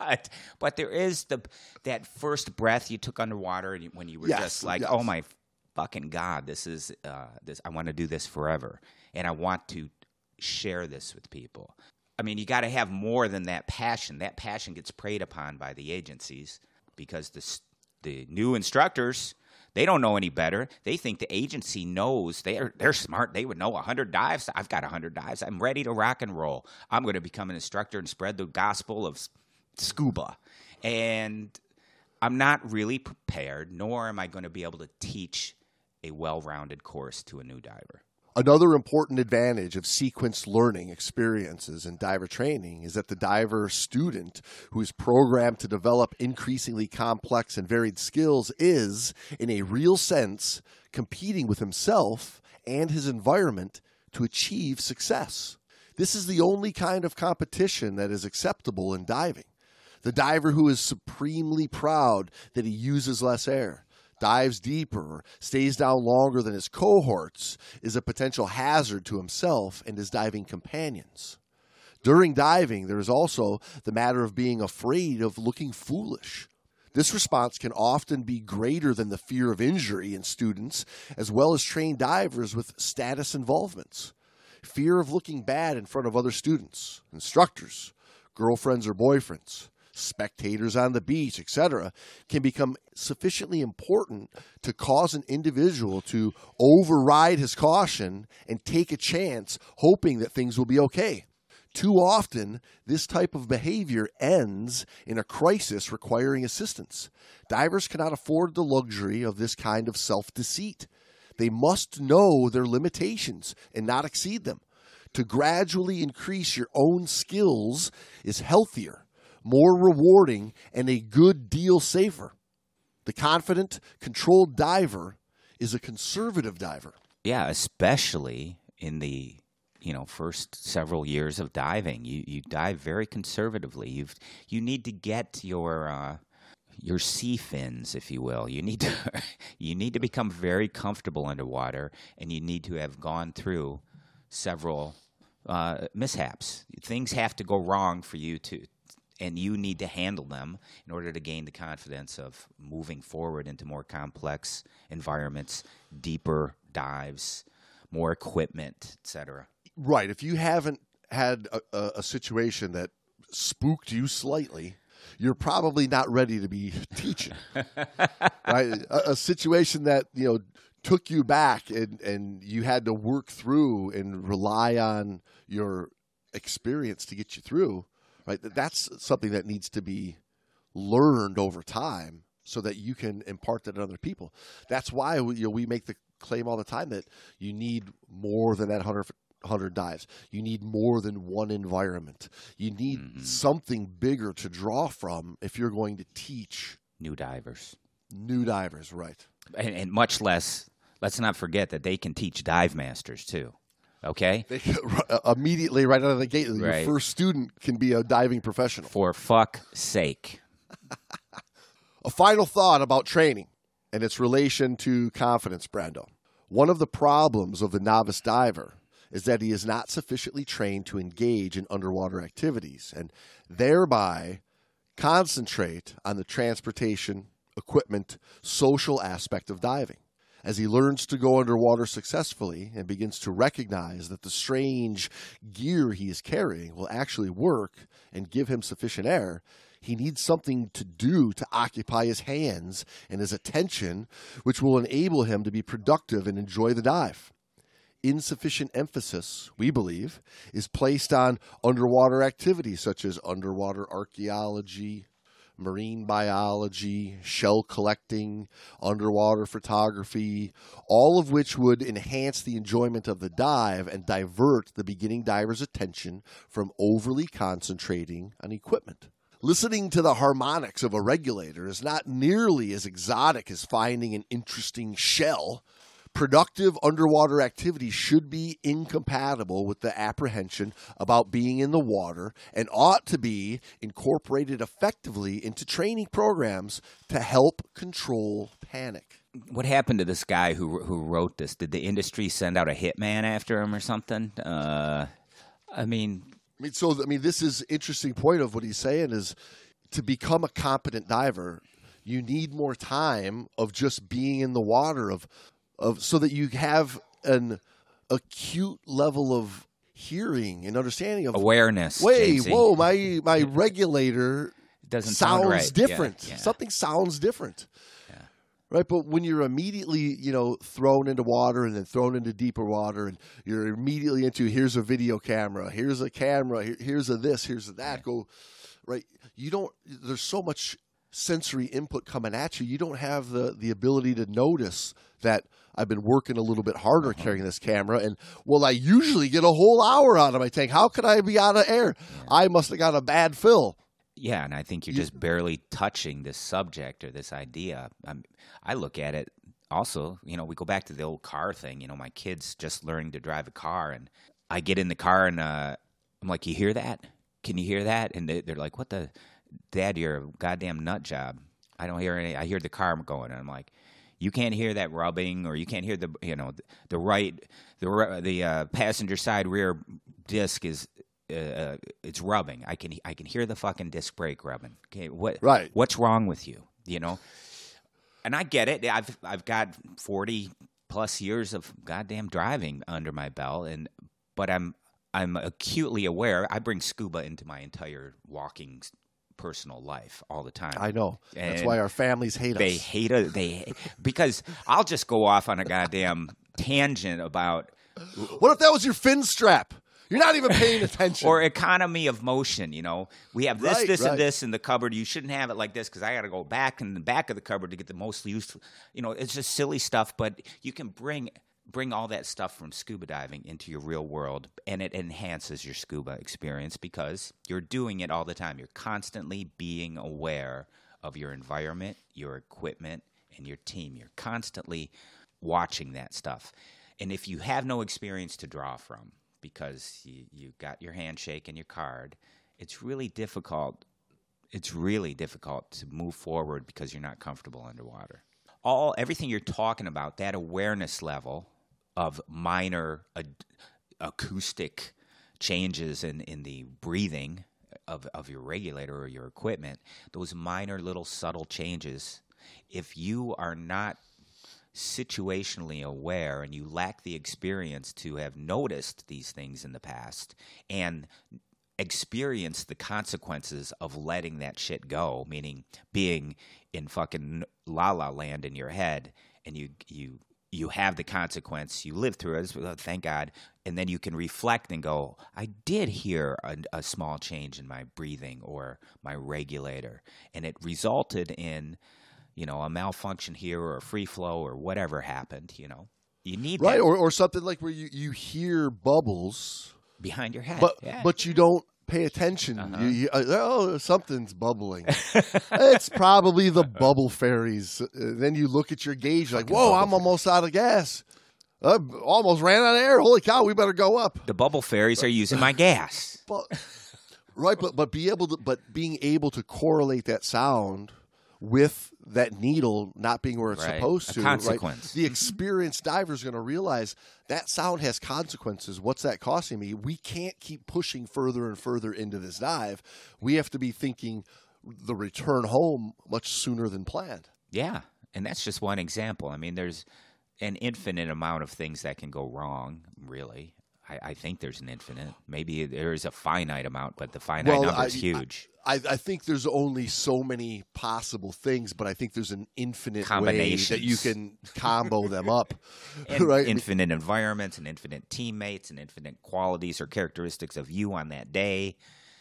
But but there is the that first breath you took underwater, and you, when you were yes, just like, yes. oh my fucking God, this is uh, this. I want to do this forever, and I want to share this with people. I mean, you got to have more than that passion. That passion gets preyed upon by the agencies because the the new instructors, they don't know any better. They think the agency knows. They're they're smart. They would know one hundred dives. I've got one hundred dives. I'm ready to rock and roll. I'm going to become an instructor and spread the gospel of scuba, and I'm not really prepared, nor am I going to be able to teach a well-rounded course to a new diver. Another important advantage of sequenced learning experiences in diver training is that the diver student who is programmed to develop increasingly complex and varied skills is, in a real sense, competing with himself and his environment to achieve success. This is the only kind of competition that is acceptable in diving. The diver who is supremely proud that he uses less air, dives deeper, stays down longer than his cohorts, is a potential hazard to himself and his diving companions. During diving, there is also the matter of being afraid of looking foolish. This response can often be greater than the fear of injury in students, as well as trained divers with status involvements. Fear of looking bad in front of other students, instructors, girlfriends or boyfriends, spectators on the beach, et cetera, can become sufficiently important to cause an individual to override his caution and take a chance, hoping that things will be okay. Too often, this type of behavior ends in a crisis requiring assistance. Divers cannot afford the luxury of this kind of self-deceit. They must know their limitations and not exceed them. To gradually increase your own skills is healthier, more rewarding, and a good deal safer. The confident, controlled diver is a conservative diver. Yeah, especially in the, you know, first several years of diving. You you dive very conservatively. You've you need to get your uh, your sea fins, if you will. You need to you need to become very comfortable underwater, and you need to have gone through several uh, mishaps. Things have to go wrong for you to, and you need to handle them in order to gain the confidence of moving forward into more complex environments, deeper dives, more equipment, et cetera. Right. If you haven't had a, a, a situation that spooked you slightly, you're probably not ready to be teaching. Right? A, a situation that, you know, took you back and, and you had to work through and rely on your experience to get you through, right? That's something that needs to be learned over time so that you can impart that on other people. That's why we, you know, we make the claim all the time that you need more than that one hundred, one hundred dives. You need more than one environment. You need mm-hmm. something bigger to draw from if you're going to teach new divers. New divers, right. And, and much less, let's not forget that they can teach dive masters too, okay? They, immediately right out of the gate, your right. first student can be a diving professional. For fuck's sake. A final thought about training and its relation to confidence, Brando. One of the problems of the novice diver is that he is not sufficiently trained to engage in underwater activities and thereby concentrate on the transportation, equipment, social aspect of diving. As he learns to go underwater successfully and begins to recognize that the strange gear he is carrying will actually work and give him sufficient air, he needs something to do to occupy his hands and his attention, which will enable him to be productive and enjoy the dive. Insufficient emphasis, we believe, is placed on underwater activities such as underwater archaeology, marine biology, shell collecting, underwater photography, all of which would enhance the enjoyment of the dive and divert the beginning diver's attention from overly concentrating on equipment. Listening to the harmonics of a regulator is not nearly as exotic as finding an interesting shell. Productive underwater activity should be incompatible with the apprehension about being in the water and ought to be incorporated effectively into training programs to help control panic. What happened to this guy who who wrote this? Did the industry send out a hitman after him or something? Uh, I mean, I mean, so I mean, this is an interesting point of what he's saying is to become a competent diver, you need more time of just being in the water of. Of, so that you have an acute level of hearing and understanding of awareness. Wait, Jamesy. Whoa, my my regulator doesn't sounds sound right. different. Yeah, yeah. Something sounds different, yeah. Right? But when you're immediately, you know, thrown into water and then thrown into deeper water, and you're immediately into here's a video camera, here's a camera, here, here's a this, here's a that. Right. Go right. You don't. There's so much sensory input coming at you. You don't have the the ability to notice that. I've been working a little bit harder uh-huh. carrying this camera, and well, I usually get a whole hour out of my tank. How could I be out of air? Yeah. I must have got a bad fill. Yeah, and I think you're you, just barely touching this subject or this idea. I'm, I look at it also, you know, we go back to the old car thing. You know, my kid's just learning to drive a car, and I get in the car, and uh, I'm like, you hear that? Can you hear that? And they, they're like, what the? Dad, you're a goddamn nut job. I don't hear any. I hear the car going, and I'm like, you can't hear that rubbing, or you can't hear the, you know, the, the right, the the uh, passenger side rear disc is, uh, it's rubbing. I can I can hear the fucking disc brake rubbing. Okay, what right. What's wrong with you? You know, and I get it. I've I've got forty plus years of goddamn driving under my belt, and but I'm I'm acutely aware. I bring scuba into my entire walking personal life all the time. I know. And that's why our families hate they us. They hate us. They because I'll just go off on a goddamn tangent about. What if that was your fin strap? You're not even paying attention. Or economy of motion, you know. We have this, right, this, right. and this in the cupboard. You shouldn't have it like this because I got to go back in the back of the cupboard to get the most useful. You know, it's just silly stuff, but you can bring bring all that stuff from scuba diving into your real world, and it enhances your scuba experience because you're doing it all the time. You're constantly being aware of your environment, your equipment, and your team. You're constantly watching that stuff. And if you have no experience to draw from because you, you got your handshake and your card, it's really difficult. It's really difficult to move forward because you're not comfortable underwater. All everything you're talking about, that awareness level of minor ad- acoustic changes in, in the breathing of, of your regulator or your equipment, those minor little subtle changes, if you are not situationally aware and you lack the experience to have noticed these things in the past and experience the consequences of letting that shit go, meaning being in fucking la la land in your head and you you you have the consequence, you live through it, thank God, and then you can reflect and go, I did hear a, a small change in my breathing or my regulator, and it resulted in, you know, a malfunction here or a free flow or whatever happened, you know. You need right, that. Or, or something like where you, you hear bubbles behind your head. But, yeah. but you don't pay attention. Uh-huh. You, you, oh, something's bubbling. It's probably the bubble fairies. Then you look at your gauge like, whoa, I'm fairies. almost out of gas. I almost ran out of air. Holy cow, we better go up. The bubble fairies are using my gas. But, right, but but be able to, but being able to correlate that sound with that needle not being where it's right. supposed to. A consequence. Right? The experienced diver is going to realize that sound has consequences. What's that costing me? We can't keep pushing further and further into this dive. We have to be thinking the return home much sooner than planned. Yeah, and that's just one example. I mean, there's an infinite amount of things that can go wrong, really. I, I think there's an infinite. Maybe there is a finite amount, but the finite well, number is huge. I, I, I think there's only so many possible things, but I think there's an infinite way that you can combo them up. And right? Infinite environments and infinite teammates and infinite qualities or characteristics of you on that day.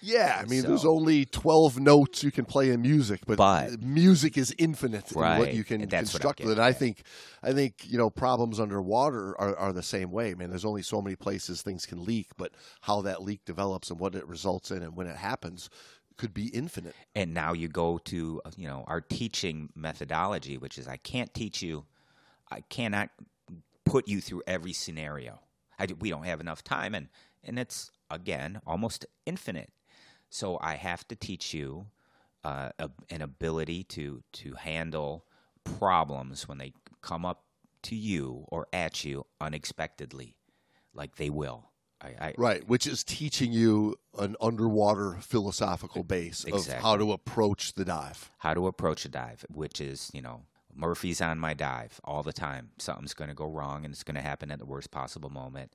Yeah, I mean, so, there's only twelve notes you can play in music, but, but music is infinite right, in what you can construct with it. And I think, I think you know, problems underwater are, are the same way. I mean, there's only so many places things can leak, but how that leak develops and what it results in and when it happens could be infinite. And now you go to, you know, our teaching methodology, which is I can't teach you, I cannot put you through every scenario. I do, we don't have enough time, and, and it's, again, almost infinite. So I have to teach you uh, a, an ability to, to handle problems when they come up to you or at you unexpectedly, like they will. I, I, right, which is teaching you an underwater philosophical base exactly. of how to approach the dive. How to approach a dive, which is, you know, Murphy's on my dive all the time. Something's going to go wrong and it's going to happen at the worst possible moment.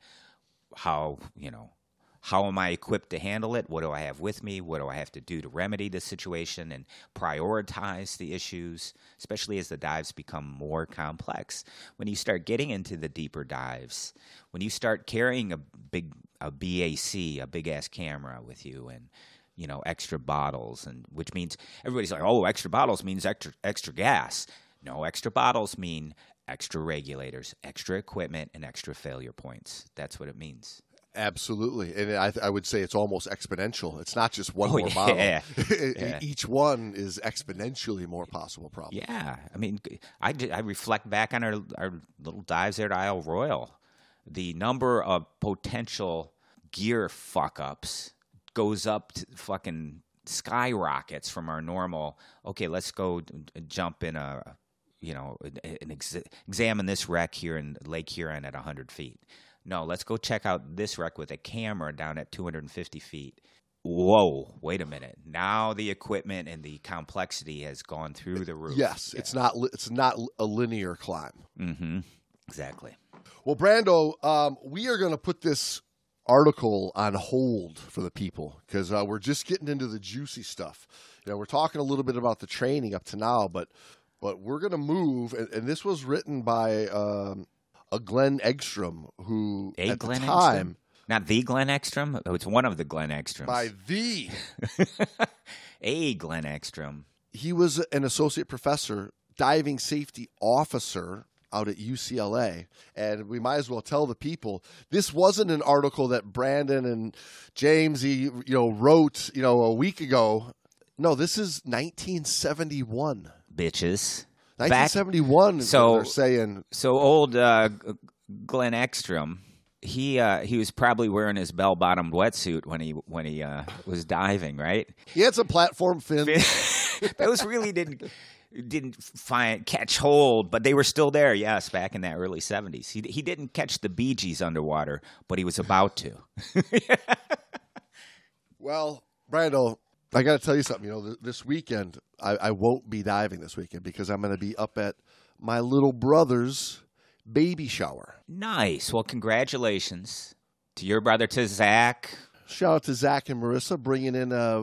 How, you know. How am I equipped to handle it? What do I have with me? What do I have to do to remedy the situation and prioritize the issues, especially as the dives become more complex? When you start getting into the deeper dives, when you start carrying a big a B A C, a big-ass camera with you and, you know, extra bottles, and which means everybody's like, oh, extra bottles means extra, extra gas. No, extra bottles mean extra regulators, extra equipment, and extra failure points. That's what it means. Absolutely. And I, I would say it's almost exponential. It's not just one oh, more yeah. model. yeah. Each one is exponentially more possible problems. Yeah. I mean, I, I reflect back on our, our little dives there at Isle Royal. The number of potential gear fuck-ups goes up to fucking skyrockets from our normal, okay, let's go jump in a, you know, and ex- examine this wreck here in Lake Huron at one hundred feet. No, let's go check out this wreck with a camera down at two hundred fifty feet. Whoa, wait a minute. Now the equipment and the complexity has gone through the roof. Yes, yeah. it's not it's not a linear climb. Mm-hmm. Exactly. Well, Brando, um, we are going to put this article on hold for the people because uh, we're just getting into the juicy stuff. You know, we're talking a little bit about the training up to now, but, but we're going to move, and, and this was written by um, – a Glenn Ekstrom, who a at Glenn the time, Not the Glenn Ekstrom? Oh, it's one of the Glenn Ekstroms. By the. A Glenn Ekstrom. He was an associate professor, diving safety officer out at U C L A. And we might as well tell the people, this wasn't an article that Brandon and Jamesy, you know, wrote, you know, a week ago. No, this is nineteen seventy-one. Bitches. nineteen seventy-one, so they're saying. So old uh, Glenn Ekstrom, he uh, he was probably wearing his bell-bottomed wetsuit when he when he uh, was diving, right? He had some platform fins. Those really didn't didn't find catch hold, but they were still there. Yes, back in the early seventies, he he didn't catch the Bee Gees underwater, but he was about to. Yeah. Well, Brando, I got to tell you something. You know, th this weekend I, I won't be diving this weekend because I'm going to be up at my little brother's baby shower. Nice. Well, congratulations to your brother, to Zach. Shout out to Zach and Marissa, bringing in a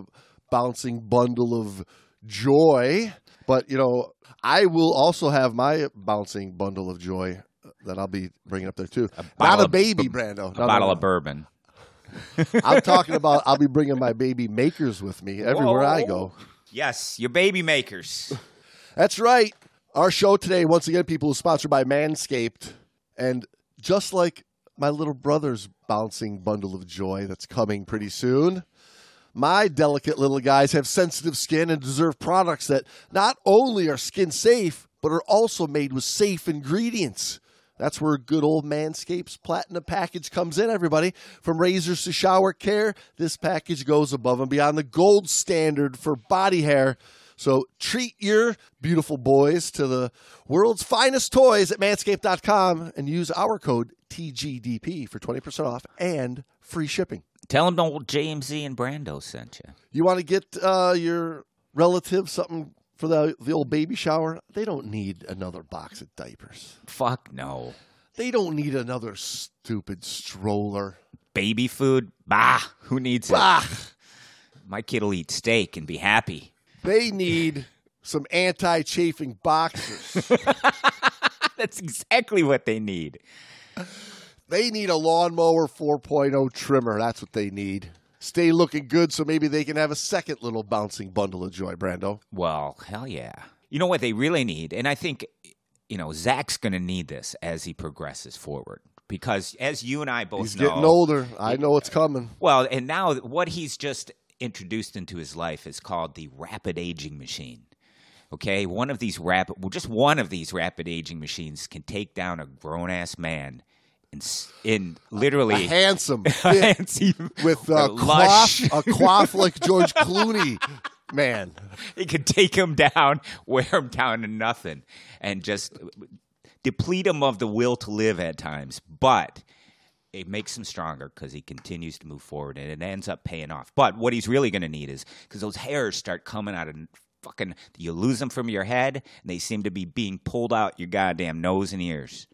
bouncing bundle of joy. But you know, I will also have my bouncing bundle of joy that I'll be bringing up there too. A Not a baby, Brando. A no, bottle no, no. of bourbon. I'm talking about I'll be bringing my baby makers with me everywhere Whoa. I go. Yes, your baby makers. That's right. Our show today, once again, people, is sponsored by Manscaped. And just like my little brother's bouncing bundle of joy that's coming pretty soon, my delicate little guys have sensitive skin and deserve products that not only are skin safe, but are also made with safe ingredients. That's where good old Manscaped's Platinum Package comes in, everybody. From razors to shower care, this package goes above and beyond the gold standard for body hair. So treat your beautiful boys to the world's finest toys at manscaped dot com and use our code T G D P for twenty percent off and free shipping. Tell them old Jamesy and Brando sent you. You want to get uh, your relative something for the, the old baby shower? They don't need another box of diapers. Fuck no. They don't need another stupid stroller. Baby food? Bah. Who needs bah. it? My kid'll eat steak and be happy. They need some anti-chafing boxers. That's exactly what they need. They need a Lawnmower four point oh trimmer. That's what they need. Stay looking good so maybe they can have a second little bouncing bundle of joy, Brando. Well, hell yeah. You know what they really need? And I think, you know, Zach's going to need this as he progresses forward. Because as you and I both know. He's getting older. I know it's coming. Well, and now what he's just introduced into his life is called the rapid aging machine. Okay? One of these rapid, well, just one of these rapid aging machines can take down a grown-ass man. In, in literally a handsome, handsome with a quaff, a quaff like George Clooney, man. It could take him down, wear him down to nothing, and just deplete him of the will to live at times. But it makes him stronger because he continues to move forward, and it ends up paying off. But what he's really going to need is, because those hairs start coming out of fucking, you lose them from your head, and they seem to be being pulled out your goddamn nose and ears.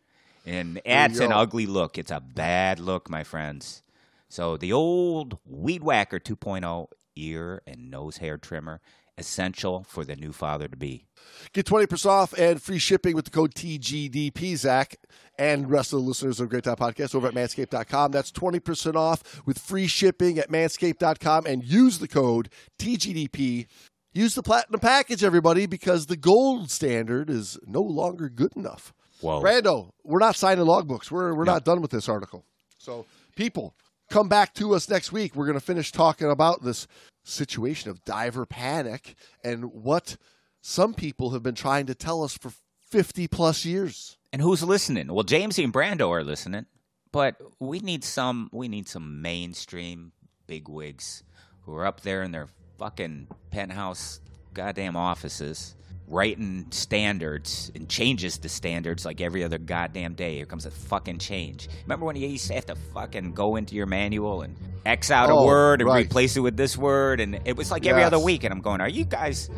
And that's an ugly look. It's a bad look, my friends. So the old Weed Whacker two point oh ear and nose hair trimmer, essential for the new father-to-be. Get twenty percent off and free shipping with the code T G D P, Zach, and rest of the listeners of Great Dive Podcast over at manscaped dot com. That's twenty percent off with free shipping at manscaped dot com and use the code T G D P. Use the Platinum Package, everybody, because the gold standard is no longer good enough. Whoa. Brando, we're not signing logbooks. We're, we're no. not done with this article. So, people, come back to us next week. We're going to finish talking about this situation of diver panic and what some people have been trying to tell us for fifty-plus years. And who's listening? Well, Jamesy and Brando are listening, but we need some, we need some mainstream bigwigs who are up there in their fucking penthouse goddamn offices writing standards and changes to standards like every other goddamn day. Here comes a fucking change. Remember when you used to have to fucking go into your manual and X out oh, a word and right. replace it with this word? And it was like yes. every other week. And I'm going, are you guys,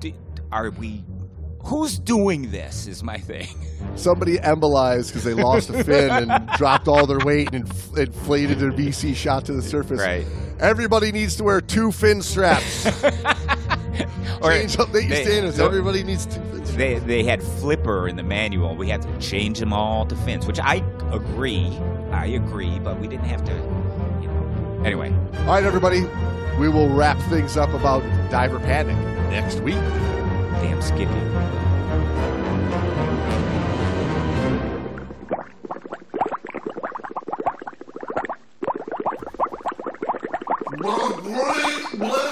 do, are we, who's doing this is my thing. Somebody embolized because they lost a fin and dropped all their weight and inf inflated their V C shot to the surface. Right. Everybody needs to wear two fin straps. Change up they, they, standards. So everybody needs to. They they had flipper in the manual. We had to change them all to fins, which I agree. I agree, but we didn't have to Anyway. All right, everybody. We will wrap things up about diver panic next week. Damn Skippy. What?